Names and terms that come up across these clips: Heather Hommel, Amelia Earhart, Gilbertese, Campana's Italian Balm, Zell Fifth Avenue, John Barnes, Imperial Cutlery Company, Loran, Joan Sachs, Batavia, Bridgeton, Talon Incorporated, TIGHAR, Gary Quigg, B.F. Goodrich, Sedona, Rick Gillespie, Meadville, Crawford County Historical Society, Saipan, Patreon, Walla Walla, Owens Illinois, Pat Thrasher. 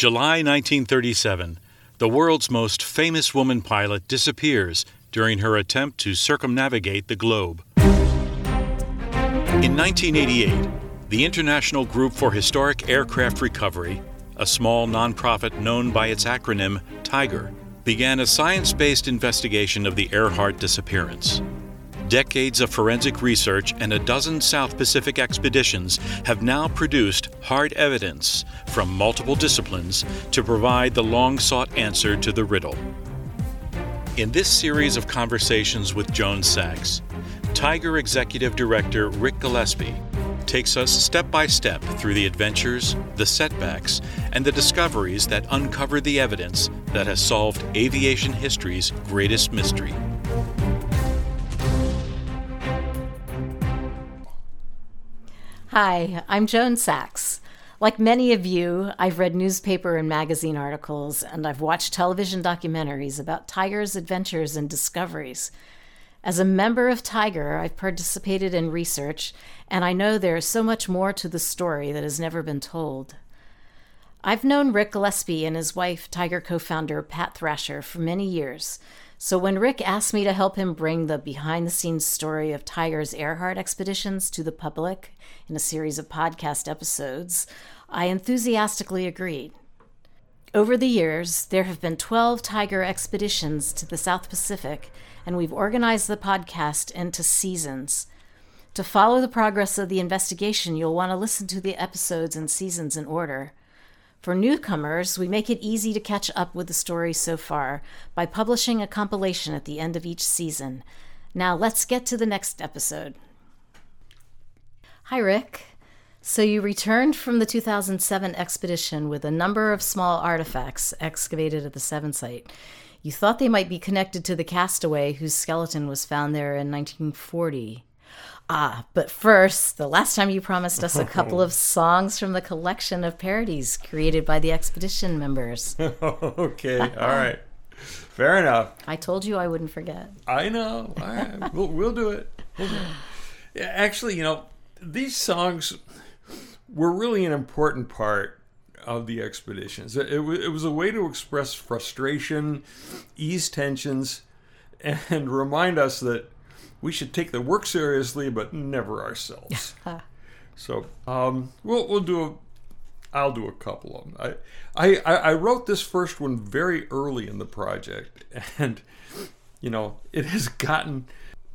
July 1937, the world's most famous woman pilot disappears during her attempt to circumnavigate the globe. In 1988, the International Group for Historic Aircraft Recovery, a small nonprofit known by its acronym TIGHAR, began a science-based investigation of the Earhart disappearance. Decades of forensic research and a dozen South Pacific expeditions have now produced hard evidence from multiple disciplines to provide the long-sought answer to the riddle. In this series of conversations with Joan Sachs, TIGHAR Executive Director Rick Gillespie takes us step by step through the adventures, the setbacks, and the discoveries that uncover the evidence that has solved aviation history's greatest mystery. Hi, I'm Joan Sachs. Like many of you, I've read newspaper and magazine articles, and I've watched television documentaries about TIGHAR's adventures and discoveries. As a member of TIGHAR, I've participated in research, and I know there is so much more to the story that has never been told. I've known Rick Gillespie and his wife, TIGHAR co-founder Pat Thrasher, for many years, so when Rick asked me to help him bring the behind-the-scenes story of TIGHAR's Earhart expeditions to the public in a series of podcast episodes, I enthusiastically agreed. Over the years, there have been 12 TIGHAR expeditions to the South Pacific, and we've organized the podcast into seasons. To follow the progress of the investigation, you'll want to listen to the episodes and seasons in order. For newcomers, we make it easy to catch up with the story so far by publishing a compilation at the end of each season. Now let's get to the next episode. Hi, Rick. So you returned from the 2007 expedition with a number of small artifacts excavated at the Seven site. You thought they might be connected to the castaway whose skeleton was found there in 1940. But first, the last time you promised us a couple of songs from the collection of parodies created by the expedition members. Okay, all right. Fair enough. I told you I wouldn't forget. I know. All right. We'll do it. Yeah, actually, these songs were really an important part of the expeditions. It was a way to express frustration, ease tensions, and remind us that we should take the work seriously, but never ourselves. So I'll do a couple of them. I wrote this first one very early in the project, and it has gotten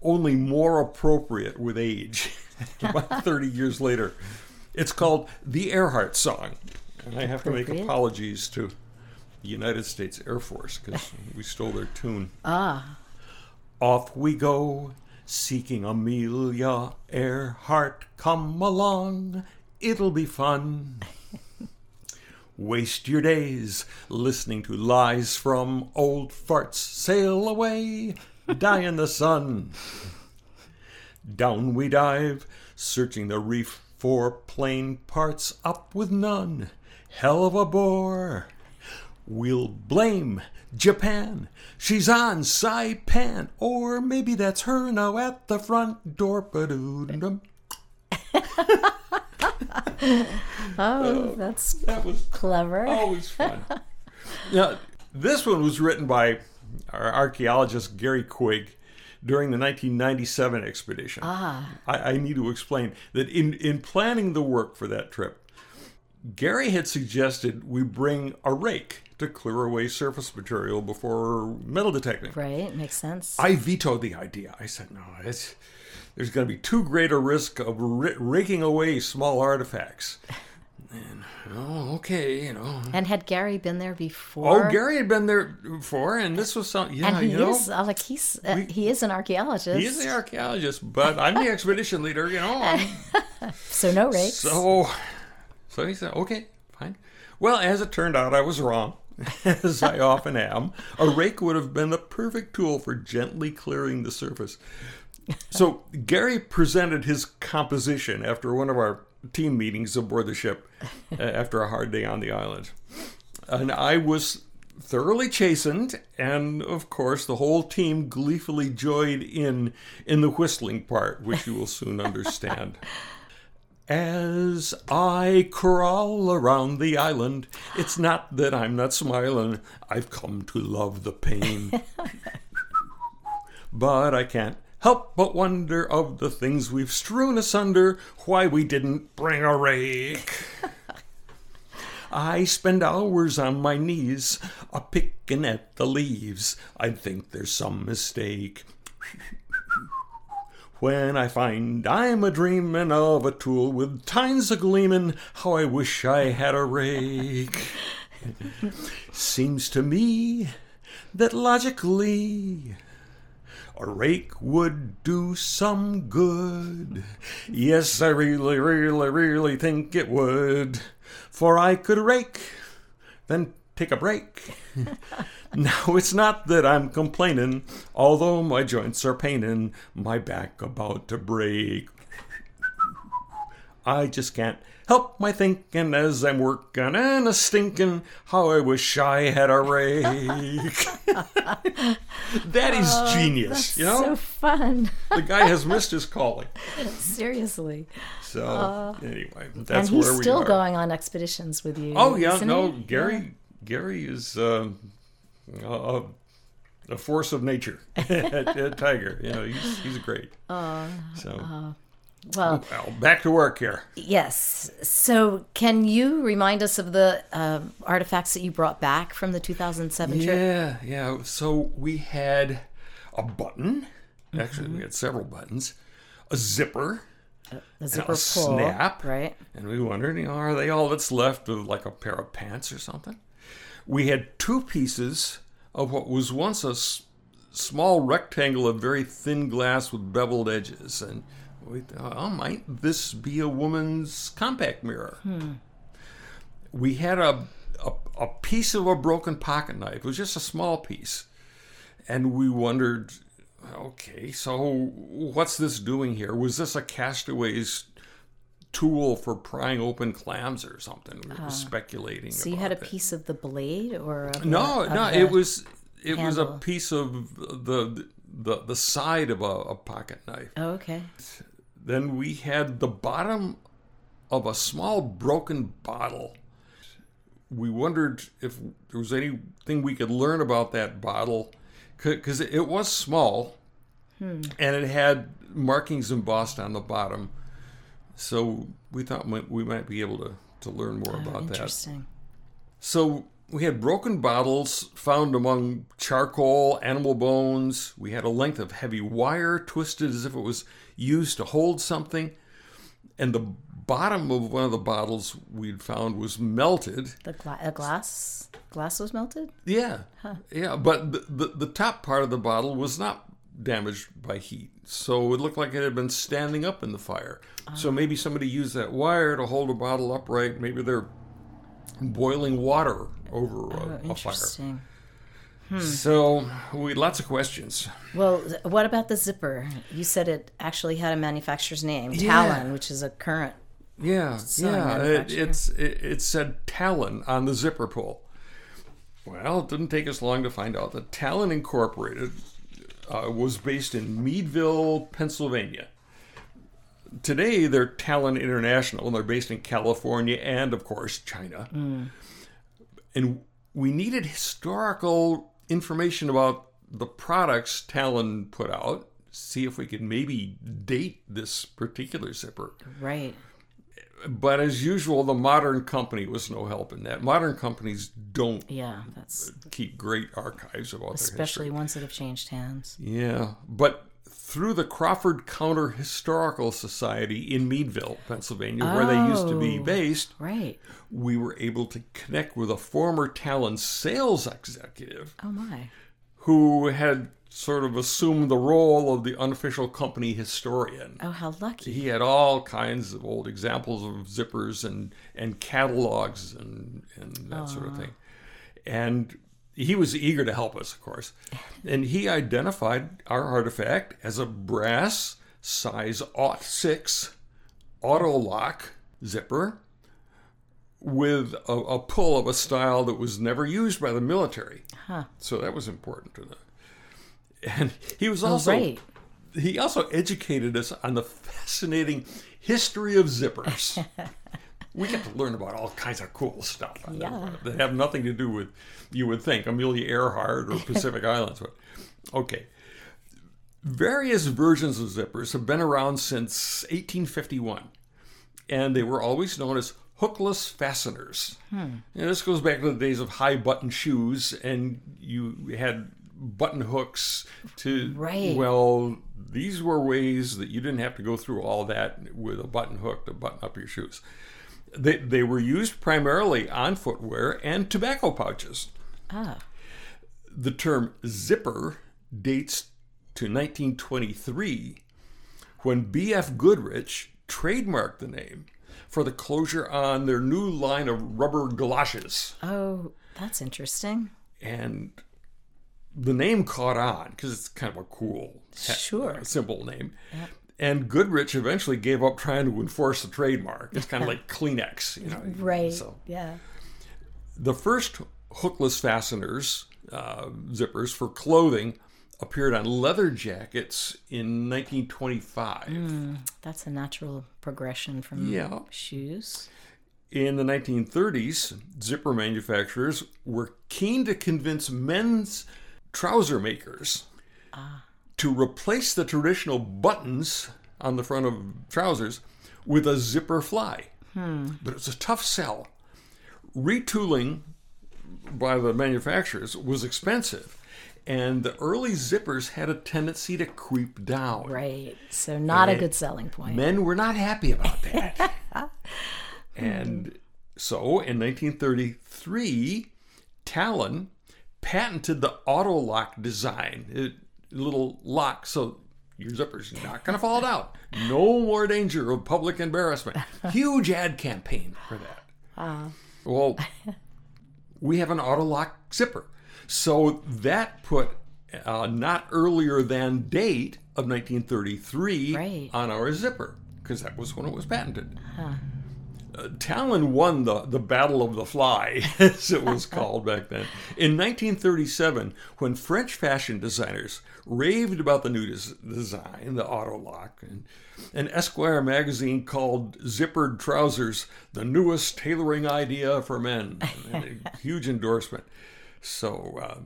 only more appropriate with age. About 30 years later. It's called The Earhart Song. And I have to make apologies to the United States Air Force because we stole their tune. Off we go, seeking Amelia Earhart. Come along, it'll be fun. Waste your days listening to lies from old farts. Sail away, die in the sun. Down we dive, searching the reef for plain parts, up with none. Hell of a bore. We'll blame Japan. She's on Saipan. Or maybe that's her now at the front door. Ba-doo-dum. That was clever. Always fun. Now, this one was written by our archaeologist Gary Quigg during the 1997 expedition. I need to explain that in planning the work for that trip, Gary had suggested we bring a rake to clear away surface material before metal detecting. Right, makes sense. I vetoed the idea. I said, no, there's going to be too great a risk of raking away small artifacts. And, And had Gary been there before? Oh, Gary had been there before, and this was something. Yeah, and he is an archaeologist. He is the archaeologist, but I'm the expedition leader, So no rakes. So he said, okay, fine. Well, as it turned out, I was wrong, as I often am. A rake would have been the perfect tool for gently clearing the surface. So Gary presented his composition after one of our team meetings aboard the ship after a hard day on the island. And I was thoroughly chastened, and of course the whole team gleefully joined in the whistling part, which you will soon understand. As I crawl around the island, it's not that I'm not smiling. I've come to love the pain. But I can't help but wonder of the things we've strewn asunder, why we didn't bring a rake. I spend hours on my knees, a-pickin' at the leaves. I'd think there's some mistake. When I find I'm a-dreamin' of a tool with tines a-gleamin', how I wish I had a rake. Seems to me that logically a rake would do some good. Yes, I really, really, really think it would. For I could rake, then take a break. Now it's not that I'm complaining, although my joints are paining, my back about to break. I just can't help my thinking as I'm working and a-stinking, how I wish I had a rake. That is genius, you know? So fun. The guy has missed his calling. Seriously. So anyway, that's where we are. And he's still going on expeditions with you. Oh yeah, no, he? Gary is a force of nature at Tighar. You know, he's great. Well, back to work here. Yes. So can you remind us of the artifacts that you brought back from the 2007 trip? Yeah. So we had a button. Actually, we had several buttons. A zipper. A zipper pull. Snap. Right. And we wondered, are they all that's left of like a pair of pants or something? We had two pieces of what was once a small rectangle of very thin glass with beveled edges, and we thought, oh, might this be a woman's compact mirror? We had a piece of a broken pocket knife. It was just a small piece. And we wondered, okay, so what's this doing here? Was this a castaway's tool for prying open clams or something? We were speculating. So you had a piece of the blade, or it was a piece of the side of a pocket knife. Oh, okay. Then we had the bottom of a small broken bottle. We wondered if there was anything we could learn about that bottle, because it was small, and it had markings embossed on the bottom. So we thought we might be able to learn more about that. Interesting. So we had broken bottles found among charcoal, animal bones. We had a length of heavy wire twisted as if it was used to hold something. And the bottom of one of the bottles we'd found was melted. The glass was melted? Yeah. Huh. Yeah, but the top part of the bottle was not damaged by heat. So it looked like it had been standing up in the fire. So maybe somebody used that wire to hold a bottle upright. Maybe they're boiling water over a fire. So we had lots of questions. Well, what about the zipper? You said it actually had a manufacturer's name, Talon, which is a current. It said Talon on the zipper pull. Well, it didn't take us long to find out that Talon Incorporated was based in Meadville, Pennsylvania. Today, they're Talon International, and they're based in California and, of course, China. And we needed historical information about the products Talon put out, see if we could maybe date this particular zipper. Right. But as usual, the modern company was no help in that. Modern companies don't keep great archives about their history. Especially ones that have changed hands. Yeah, but through the Crawford County Historical Society in Meadville, Pennsylvania, where they used to be based, right, we were able to connect with a former Talon sales executive who had sort of assumed the role of the unofficial company historian. Oh, how lucky. He had all kinds of old examples of zippers and catalogs and that sort of thing. And he was eager to help us, of course. And he identified our artifact as a brass size 06 auto-lock zipper with a pull of a style that was never used by the military. So that was important to them. And he was also he also educated us on the fascinating history of zippers. We get to learn about all kinds of cool stuff that have nothing to do with, you would think, Amelia Earhart or Pacific Islands. Okay. Various versions of zippers have been around since 1851, and they were always known as hookless fasteners. And this goes back to the days of high button shoes, and you had button hooks to, well, these were ways that you didn't have to go through all that with a button hook to button up your shoes. They were used primarily on footwear and tobacco pouches. The term zipper dates to 1923, when B.F. Goodrich trademarked the name for the closure on their new line of rubber galoshes. Oh, that's interesting. And the name caught on because it's kind of a cool, simple name. Yep. And Goodrich eventually gave up trying to enforce the trademark. It's kind of like Kleenex, you know. The first hookless fasteners, zippers for clothing, appeared on leather jackets in 1925. That's a natural progression from shoes. In the 1930s, zipper manufacturers were keen to convince men's trouser makers to replace the traditional buttons on the front of trousers with a zipper fly. But it was a tough sell. Retooling by the manufacturers was expensive, and the early zippers had a tendency to creep down. So not a good selling point. Men were not happy about that. And so in 1933, Talon patented the auto lock design. Little lock, so your zipper's not going to fall down. No more danger of public embarrassment. Huge ad campaign for that. Well, we have an auto lock zipper. So that put not earlier than date of 1933 on our zipper, because that was when it was patented. Talon won the Battle of the Fly, as it was called back then. In 1937, when French fashion designers raved about the new design, the auto lock, and Esquire magazine called zippered trousers the newest tailoring idea for men. A huge endorsement. So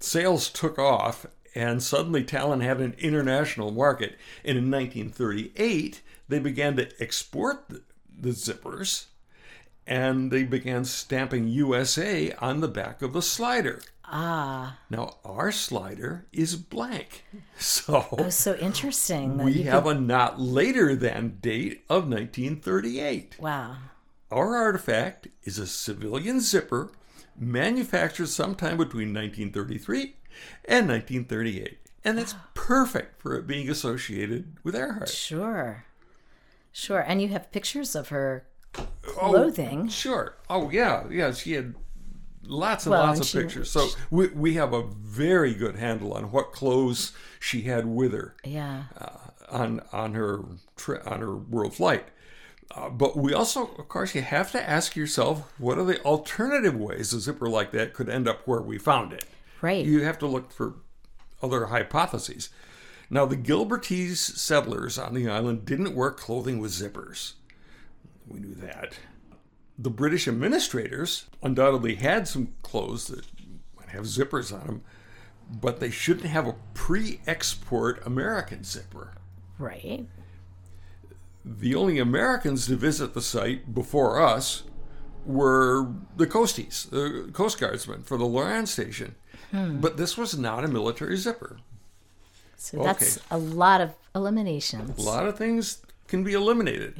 sales took off, and suddenly Talon had an international market. And in 1938, they began to export the zippers, and they began stamping USA on the back of the slider. Now our slider is blank. So interesting. We have a not later than date of 1938. Wow. Our artifact is a civilian zipper manufactured sometime between 1933 and 1938. And that's perfect for it being associated with Earhart. Sure, and you have pictures of her clothing. She had lots and lots of pictures. So we have a very good handle on what clothes she had with her. On her world flight. But we also, of course, you have to ask yourself, what are the alternative ways a zipper like that could end up where we found it? You have to look for other hypotheses. Now, the Gilbertese settlers on the island didn't wear clothing with zippers. We knew that. The British administrators undoubtedly had some clothes that might have zippers on them, but they shouldn't have a pre-export American zipper. The only Americans to visit the site before us were the coasties, the Coast Guardsmen for the Loran Station. But this was not a military zipper. So that's a lot of eliminations. A lot of things can be eliminated.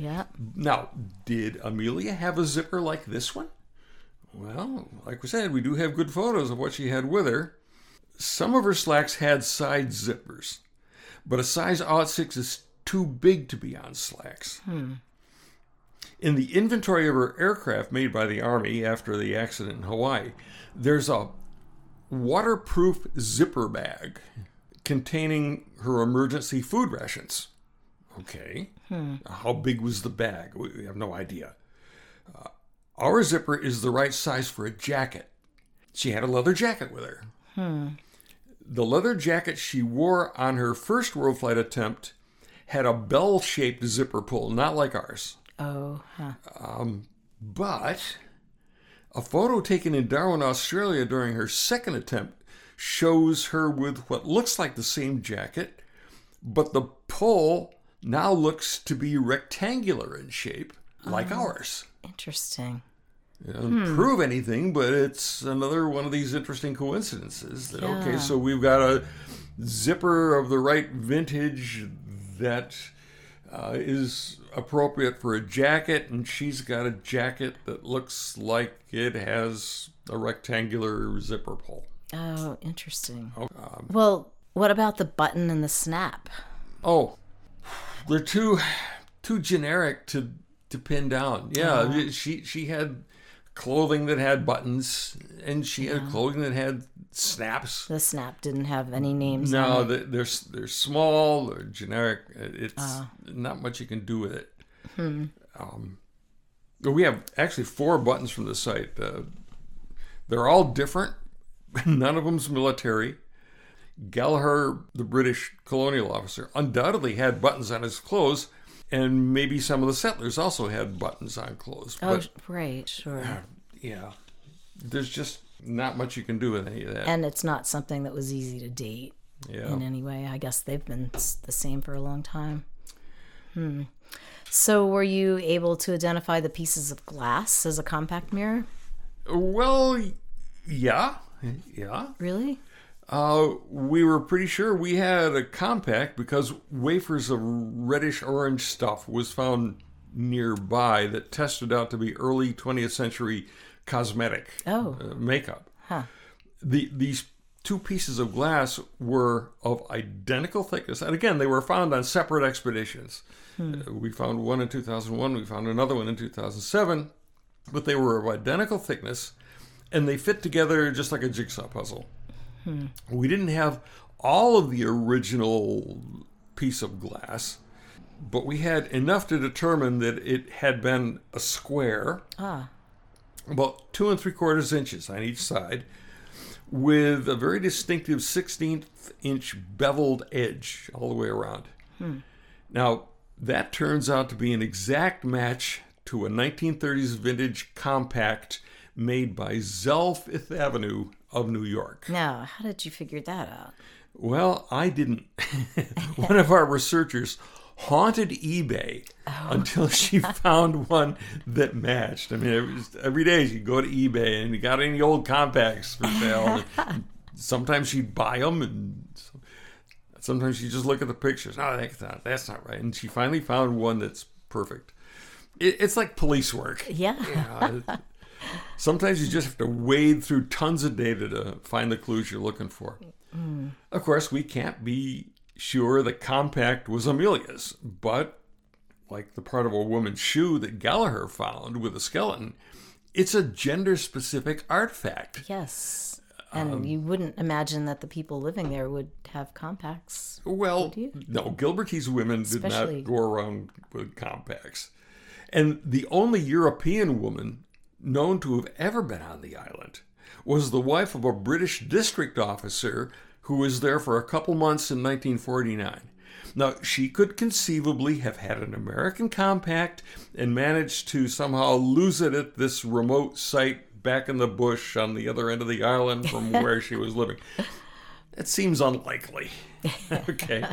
Now, did Amelia have a zipper like this one? Well, like we said, we do have good photos of what she had with her. Some of her slacks had side zippers, but a size 6 is too big to be on slacks. In the inventory of her aircraft made by the Army after the accident in Hawaii, there's a waterproof zipper bag containing her emergency food rations. How big was the bag? We have no idea. Our zipper is the right size for a jacket. She had a leather jacket with her. The leather jacket she wore on her first world flight attempt had a bell-shaped zipper pull, not like ours. Oh, huh. But a photo taken in Darwin, Australia during her second attempt shows her with what looks like the same jacket, but the pull now looks to be rectangular in shape, like ours. Interesting. It doesn't prove anything, but it's another one of these interesting coincidences. That, yeah. Okay, so we've got a zipper of the right vintage that is appropriate for a jacket, and she's got a jacket that looks like it has a rectangular zipper pull. Oh, interesting. Well, what about the button and the snap? Oh, they're too generic to pin down. Yeah, she had clothing that had buttons, and she had clothing that had snaps. The snap didn't have any names. No, they're small, they're generic. It's not much you can do with it. Hmm. We have actually 4 buttons from the site. They're all different. None of them's military. Gallagher, the British colonial officer, undoubtedly had buttons on his clothes. And maybe some of the settlers also had buttons on clothes. But, oh, right, sure. Yeah. There's just not much you can do with any of that. And it's not something that was easy to date in any way. I guess they've been the same for a long time. Hmm. So were you able to identify the pieces of glass as a compact mirror? Well, yeah. Yeah. Really? We were pretty sure we had a compact because wafers of reddish-orange stuff was found nearby that tested out to be early 20th century cosmetic makeup. Huh. These 2 pieces of glass were of identical thickness. And again, they were found on separate expeditions. Hmm. We found one in 2001. We found another one in 2007. But they were of identical thickness, and they fit together just like a jigsaw puzzle. Hmm. We didn't have all of the original piece of glass, but we had enough to determine that it had been a square, about 2 3/4 inches on each side, with a very distinctive 16th inch beveled edge all the way around. Hmm. Now, that turns out to be an exact match to a 1930s vintage compact made by Zell Fifth Avenue of New York. Now, how did you figure that out? Well, I didn't. One of our researchers haunted eBay until she found one that matched. I mean, it was, every day she'd go to eBay and you got any old compacts for sale. Sometimes she'd buy them, and sometimes she'd just look at the pictures. Oh, that's not right. And she finally found one that's perfect. It's like police work. Yeah. Sometimes you just have to wade through tons of data to find the clues you're looking for. Mm. Of course, we can't be sure the compact was Amelia's, but like the part of a woman's shoe that Gallagher found with a skeleton, it's a gender-specific artifact. Yes, and you wouldn't imagine that the people living there would have compacts. Well, no, Gilbertese women did not go around with compacts. And the only European woman known to have ever been on the island was the wife of a British district officer who was there for a couple months in 1949. Now, she could conceivably have had an American compact and managed to somehow lose it at this remote site back in the bush on the other end of the island from where she was living. That seems unlikely. Okay.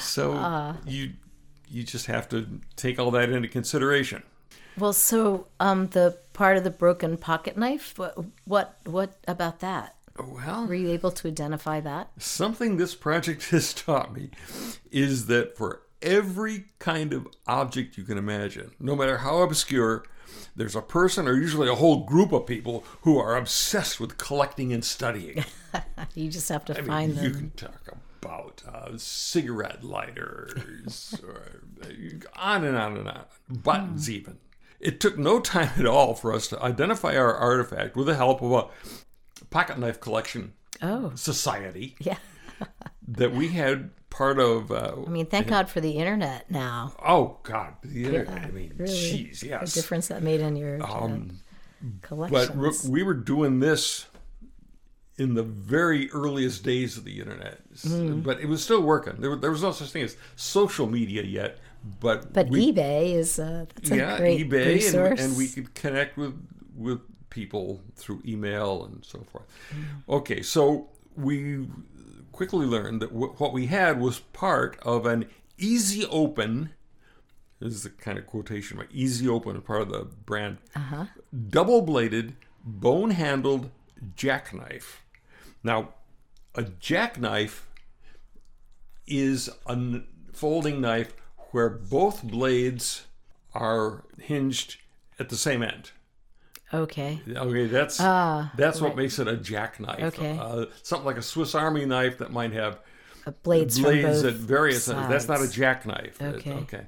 So you just have to take all that into consideration. Well, so the part of the broken pocket knife, what about that? Well, were you able to identify that? Something this project has taught me is that for every kind of object you can imagine, no matter how obscure, there's a person or usually a whole group of people who are obsessed with collecting and studying. You just have to find them. You can talk about cigarette lighters or on and on and on. Buttons even. It took no time at all for us to identify our artifact with the help of a pocket knife collection society that we had part of. Thank God for the internet now. Oh, God, the internet. I mean, really, geez, yes. The difference that made in your collections. But we were doing this in the very earliest days of the internet. Mm. But it was still working. There was no such thing as social media yet. But eBay is that's a great eBay resource. And we could connect with people through email and so forth. Mm. Okay, so we quickly learned that what we had was part of an easy open, this is the kind of quotation, right? Easy open, part of the brand, double-bladed, bone-handled jackknife. Now, a jackknife is a folding knife where both blades are hinged at the same end. Okay, that's what makes it a jackknife. Okay. Something like a Swiss Army knife that might have blades at various sides. That's not a jackknife. Okay.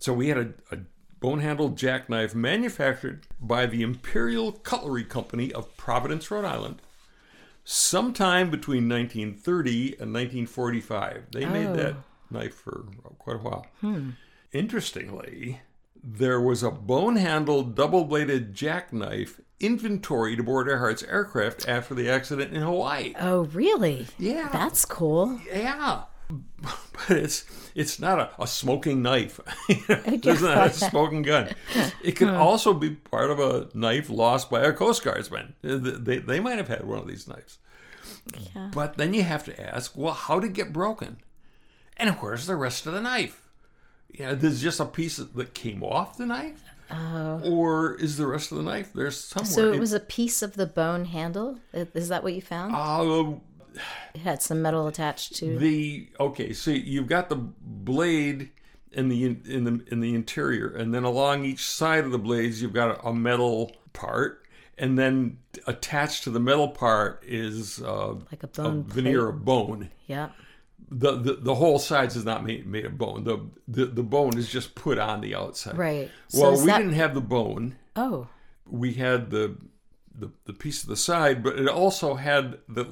So we had a bone-handled jackknife manufactured by the Imperial Cutlery Company of Providence, Rhode Island, sometime between 1930 and 1945. They made that knife for quite a while. Hmm. Interestingly, there was a bone-handled, double-bladed jackknife inventoried aboard Earhart's aircraft after the accident in Hawaii. Oh, really? Yeah. That's cool. Yeah. But it's not a smoking knife. It's not a smoking gun. It could also be part of a knife lost by a Coast Guardsman. They might have had one of these knives. Yeah. But then you have to ask, well, how did it get broken? And where's the rest of the knife? Yeah, there's just a piece that came off the knife? Or is the rest of the knife there somewhere? So it was a piece of the bone handle? Is that what you found? It had some metal attached to the... Okay, so you've got the blade in the interior, and then along each side of the blades, you've got a metal part, and then attached to the metal part is like a veneer plate of bone. Yeah. The whole sides is not made of bone. The bone is just put on the outside. Right. Well, so we didn't have the bone. Oh. We had the piece of the side, but it also had the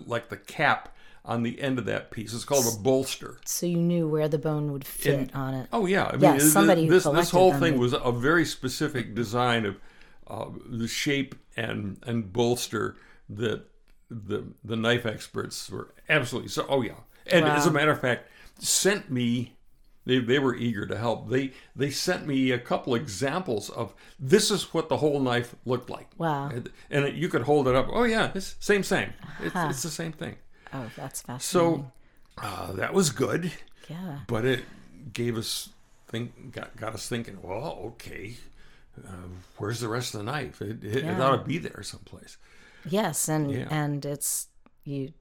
cap on the end of that piece. It's called a bolster. So you knew where the bone would fit on it. Oh yeah. I mean, somebody this whole thing was a very specific design of the shape and bolster that the knife experts were absolutely And as a matter of fact, sent me, they were eager to help. They sent me a couple examples of this is what the whole knife looked like. Wow. And you could hold it up. Oh, yeah, it's same. It's the same thing. Oh, that's fascinating. So that was good. Yeah. But it gave us, got us thinking, well, okay, where's the rest of the knife? It ought to be there someplace. Yes, and it's, you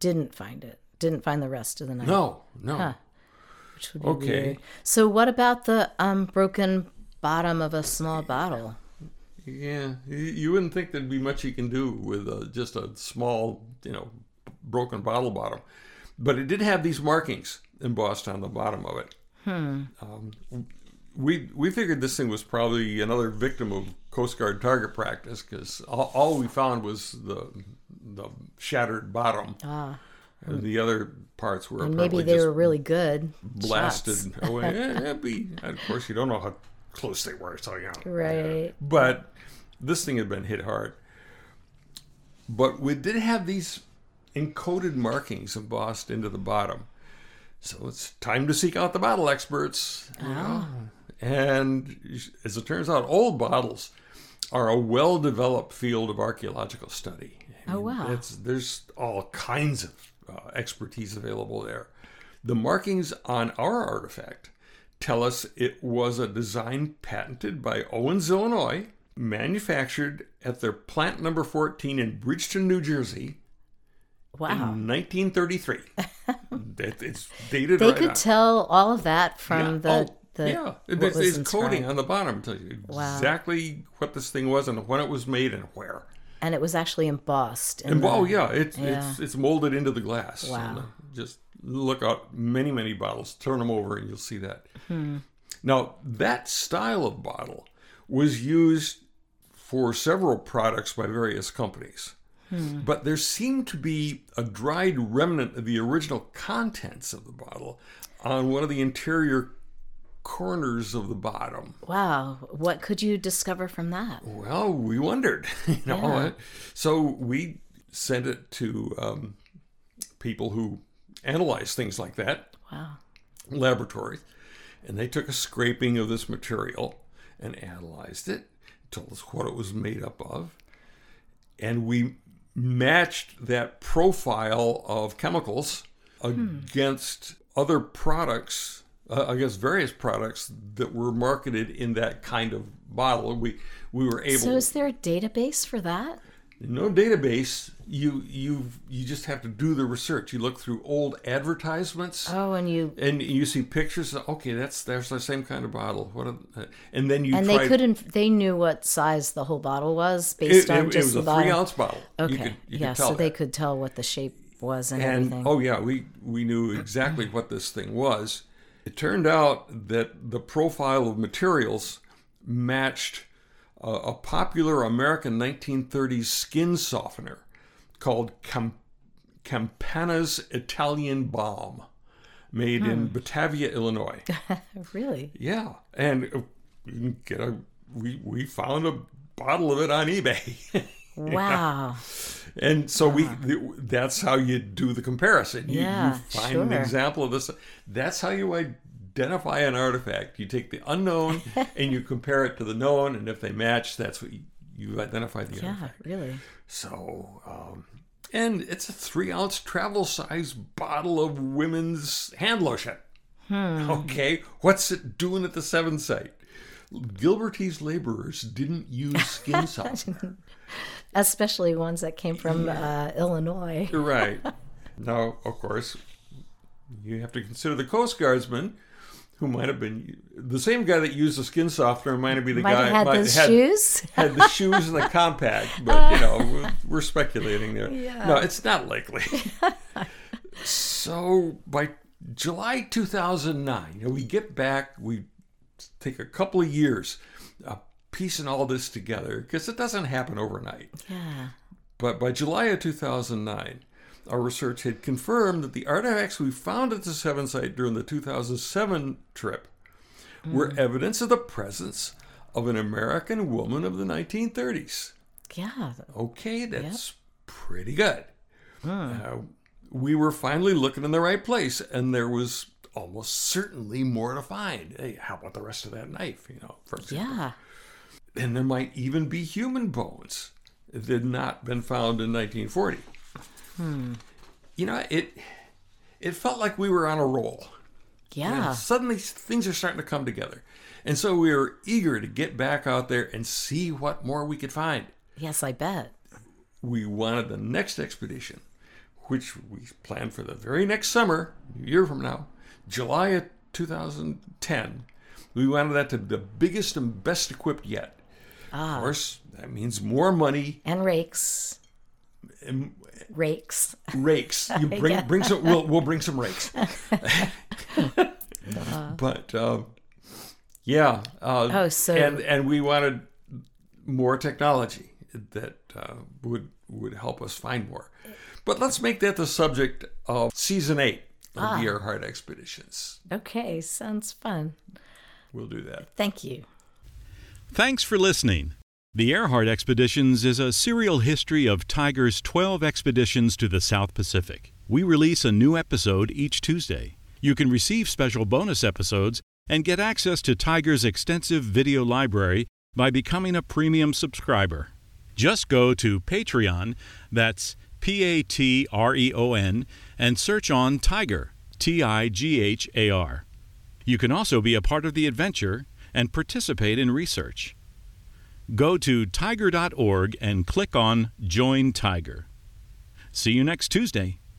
didn't find it. Didn't find the rest of the knife. No. Which would be weird. So what about the broken bottom of a small bottle? Yeah, you wouldn't think there'd be much you can do with just a small, broken bottle bottom. But it did have these markings embossed on the bottom of it. Hmm. We figured this thing was probably another victim of Coast Guard target practice because all we found was the shattered bottom. Ah. And the other parts were maybe they were really good blasted away. Of course, you don't know how close they were, so right. But this thing had been hit hard. But we did have these encoded markings embossed into the bottom, so it's time to seek out the bottle experts. And as it turns out, old bottles are a well-developed field of archaeological study. I mean, wow! There's all kinds of expertise available there. The markings on our artifact tell us it was a design patented by Owens, Illinois, manufactured at their plant number 14 in Bridgeton, New Jersey. Wow. In 1933. It's dated right now. They could tell all of that from It's coding on the bottom tells you exactly what this thing was and when it was made and where. And it was actually embossed. It's molded into the glass. Wow. So just look out many bottles, turn them over, and you'll see that. Hmm. Now, that style of bottle was used for several products by various companies. Hmm. But there seemed to be a dried remnant of the original contents of the bottle on one of the interior corners of the bottom. Wow. What could you discover from that? Well, we wondered. So we sent it to people who analyze things like that. Wow. Laboratories. And they took a scraping of this material and analyzed it, told us what it was made up of. And we matched that profile of chemicals against other products, against various products that were marketed in that kind of bottle. We were able. So is there a database for that? No database. You just have to do the research. You look through old advertisements. Oh, and you see pictures. Okay, that's the same kind of bottle. And then you tried, they couldn't. They knew what size the whole bottle was based on just the bottle. It was a 3-ounce bottle. Okay, you could tell they could tell what the shape was and everything. Oh yeah, we knew exactly what this thing was. It turned out that the profile of materials matched a popular American 1930s skin softener called Campana's Italian Balm, made in Batavia, Illinois. Really? Yeah. And we found a bottle of it on eBay. Wow. Yeah. And so that's how you do the comparison. You find an example of this. That's how you identify an artifact. You take the unknown and you compare it to the known, and if they match, that's what you identify the artifact. Yeah, really. So, and it's a 3-ounce travel size bottle of women's hand lotion. Okay, what's it doing at the 7th site? Gilbertese laborers didn't use skin softener. Especially ones that came from Illinois. Right. Now, of course, you have to consider the Coast Guardsmen, who might have been the same guy that used the skin softener. Might have been the guy who had those shoes. Had the shoes and the compact, but we're speculating there. Yeah. No, it's not likely. So by July 2009, we get back. We take a couple of years piecing all this together, because it doesn't happen overnight. Yeah. But by July of 2009, our research had confirmed that the artifacts we found at the 7th site during the 2007 trip were evidence of the presence of an American woman of the 1930s. Yeah. Okay, that's pretty good. We were finally looking in the right place, and there was almost certainly more to find. Hey, how about the rest of that knife, for example? Yeah. And there might even be human bones that had not been found in 1940. It felt like we were on a roll. Yeah. Suddenly things are starting to come together. And so we were eager to get back out there and see what more we could find. Yes, I bet. We wanted the next expedition, which we planned for the very next summer, a year from now, July of 2010. We wanted that to be the biggest and best equipped yet. Of course, that means more money. And rakes. Rakes. You bring some. We'll bring some rakes. But and we wanted more technology that would help us find more. But let's make that the subject of season 8 of the Earhart Expeditions. Okay, sounds fun. We'll do that. Thank you. Thanks for listening. The Earhart Expeditions is a serial history of Tiger's 12 expeditions to the South Pacific. We release a new episode each Tuesday. You can receive special bonus episodes and get access to Tiger's extensive video library by becoming a premium subscriber. Just go to Patreon, that's Patreon, and search on Tiger, Tighar. You can also be a part of the adventure and participate in research. Go to tiger.org and click on Join Tiger. See you next Tuesday.